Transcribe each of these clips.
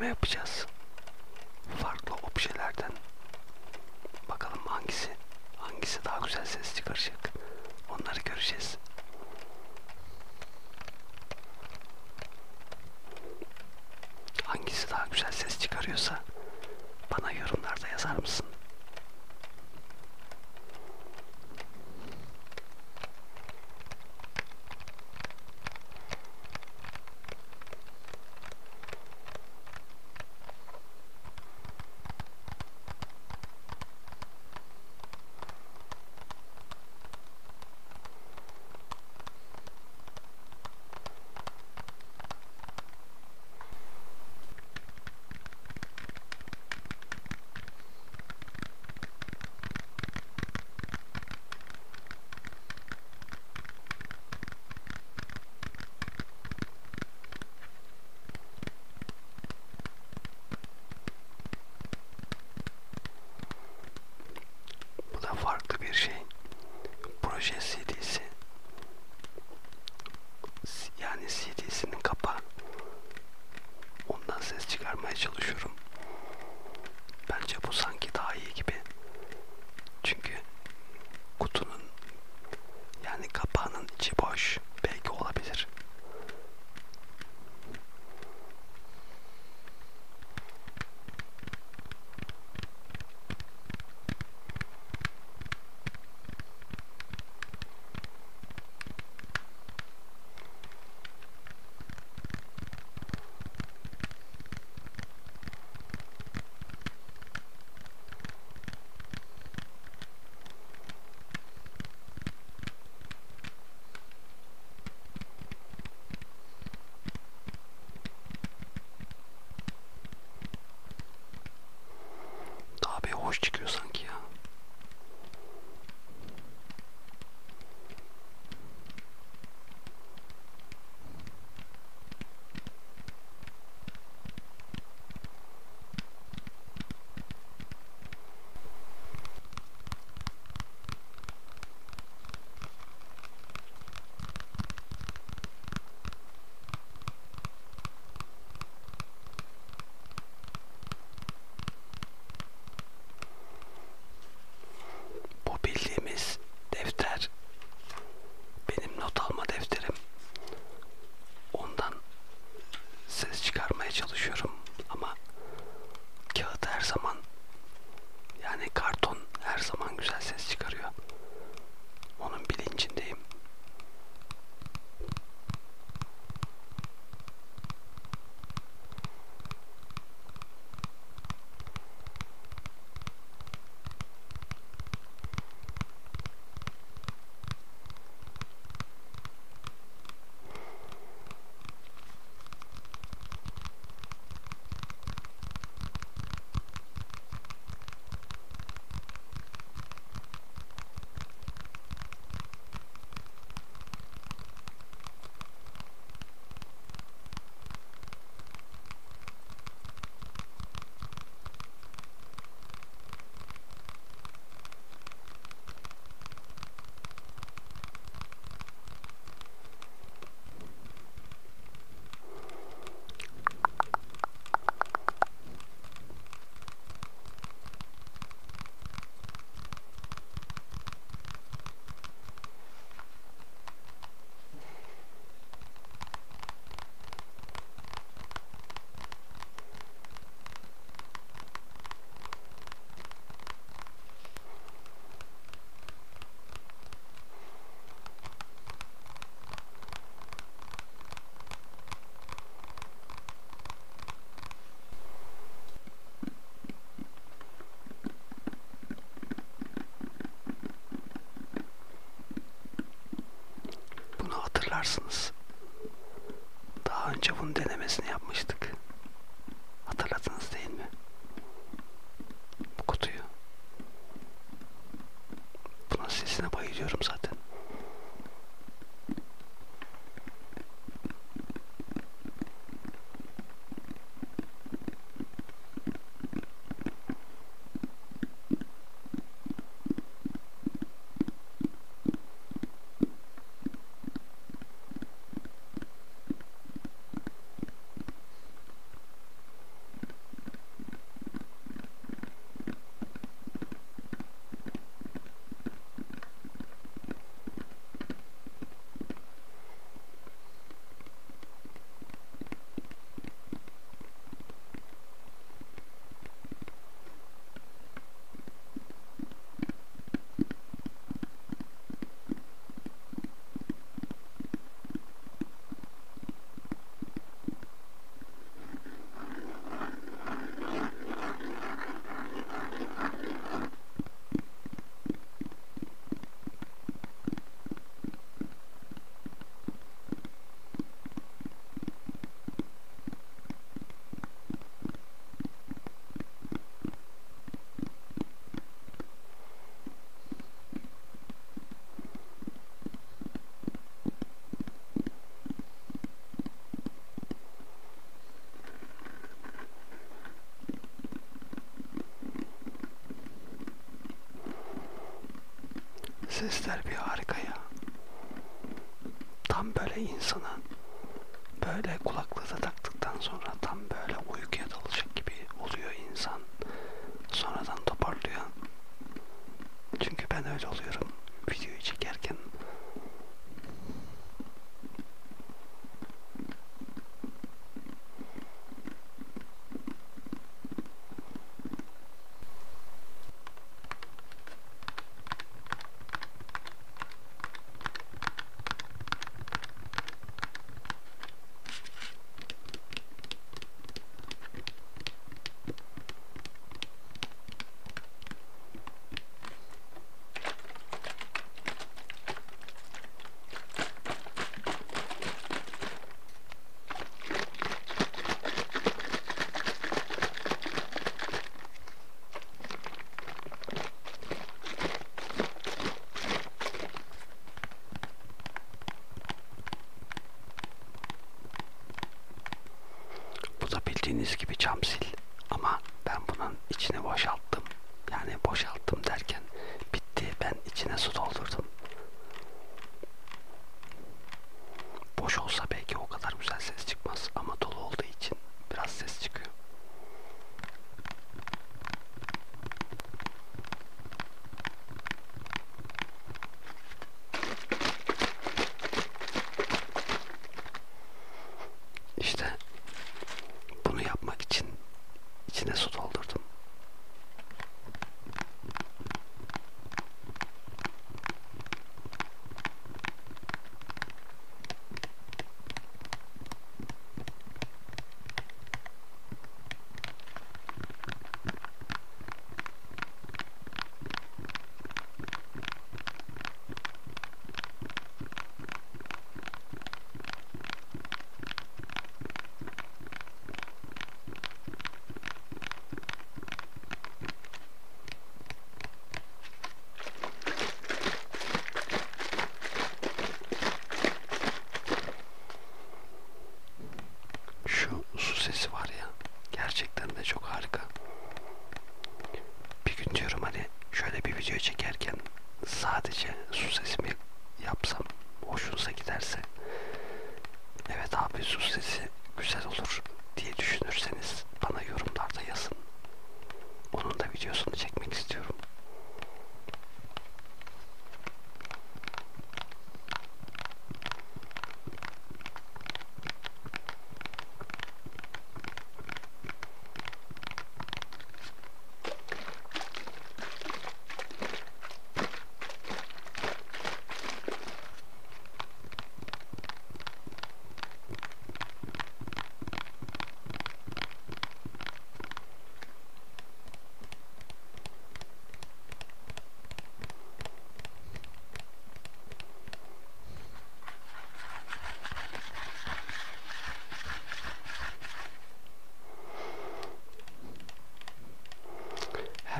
deneme yapacağız. Farklı objelerden. Bakalım hangisi daha güzel ses çıkaracak. Onları göreceğiz. Hangisi daha güzel ses çıkarıyorsa bana yorumlarda yazar mısın? CD'si, yani CD'sinin kapağı, ondan ses çıkarmaya çalışıyorum. Bence bu sanki daha iyi gibi, çünkü kutunun, yani kapağının içi boş, belki olabilir. Hoş çıkıyor sanki ya. Çalışıyorum ama kağıt her zaman, yani karton her zaman güzel ses çıkarıyor. Onun bilincindeyim. Daha önce bunun denemesini yapmıştık. Hatırladınız değil mi? Bu kutuyu. Bunun sesine bayılıyorum zaten. sesler bir harika ya. Tam böyle insana böyle kulaklığı da taktıktan sonra tam böyle uykuya dalacak gibi oluyor insan. Sonradan toparlıyor. Çünkü ben öyle oluyorum videoyu çekerken. Bildiğiniz gibi cam sil, ama ben bunun içini boşalttım. Yani boşalttım derken bitti, ben içine su doldurdum. Boş olsa belki o kadar güzel ses çıkmaz ama dolu olduğu için biraz ses çıkıyor.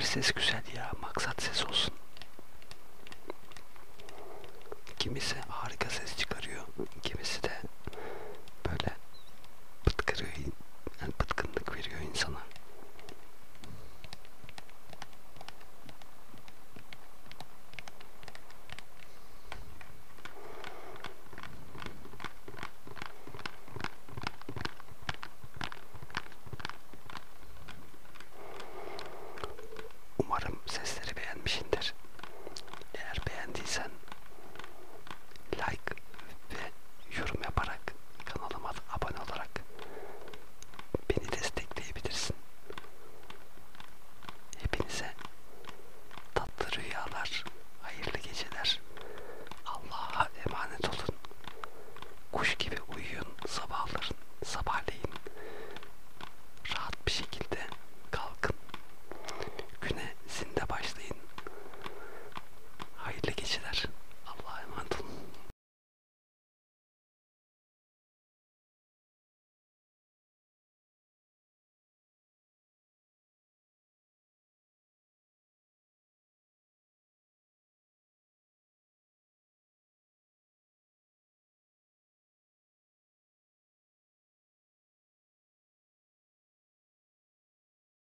Ses güzel ya, maksat ses olsun. Kimisi harika ses çıkıyor.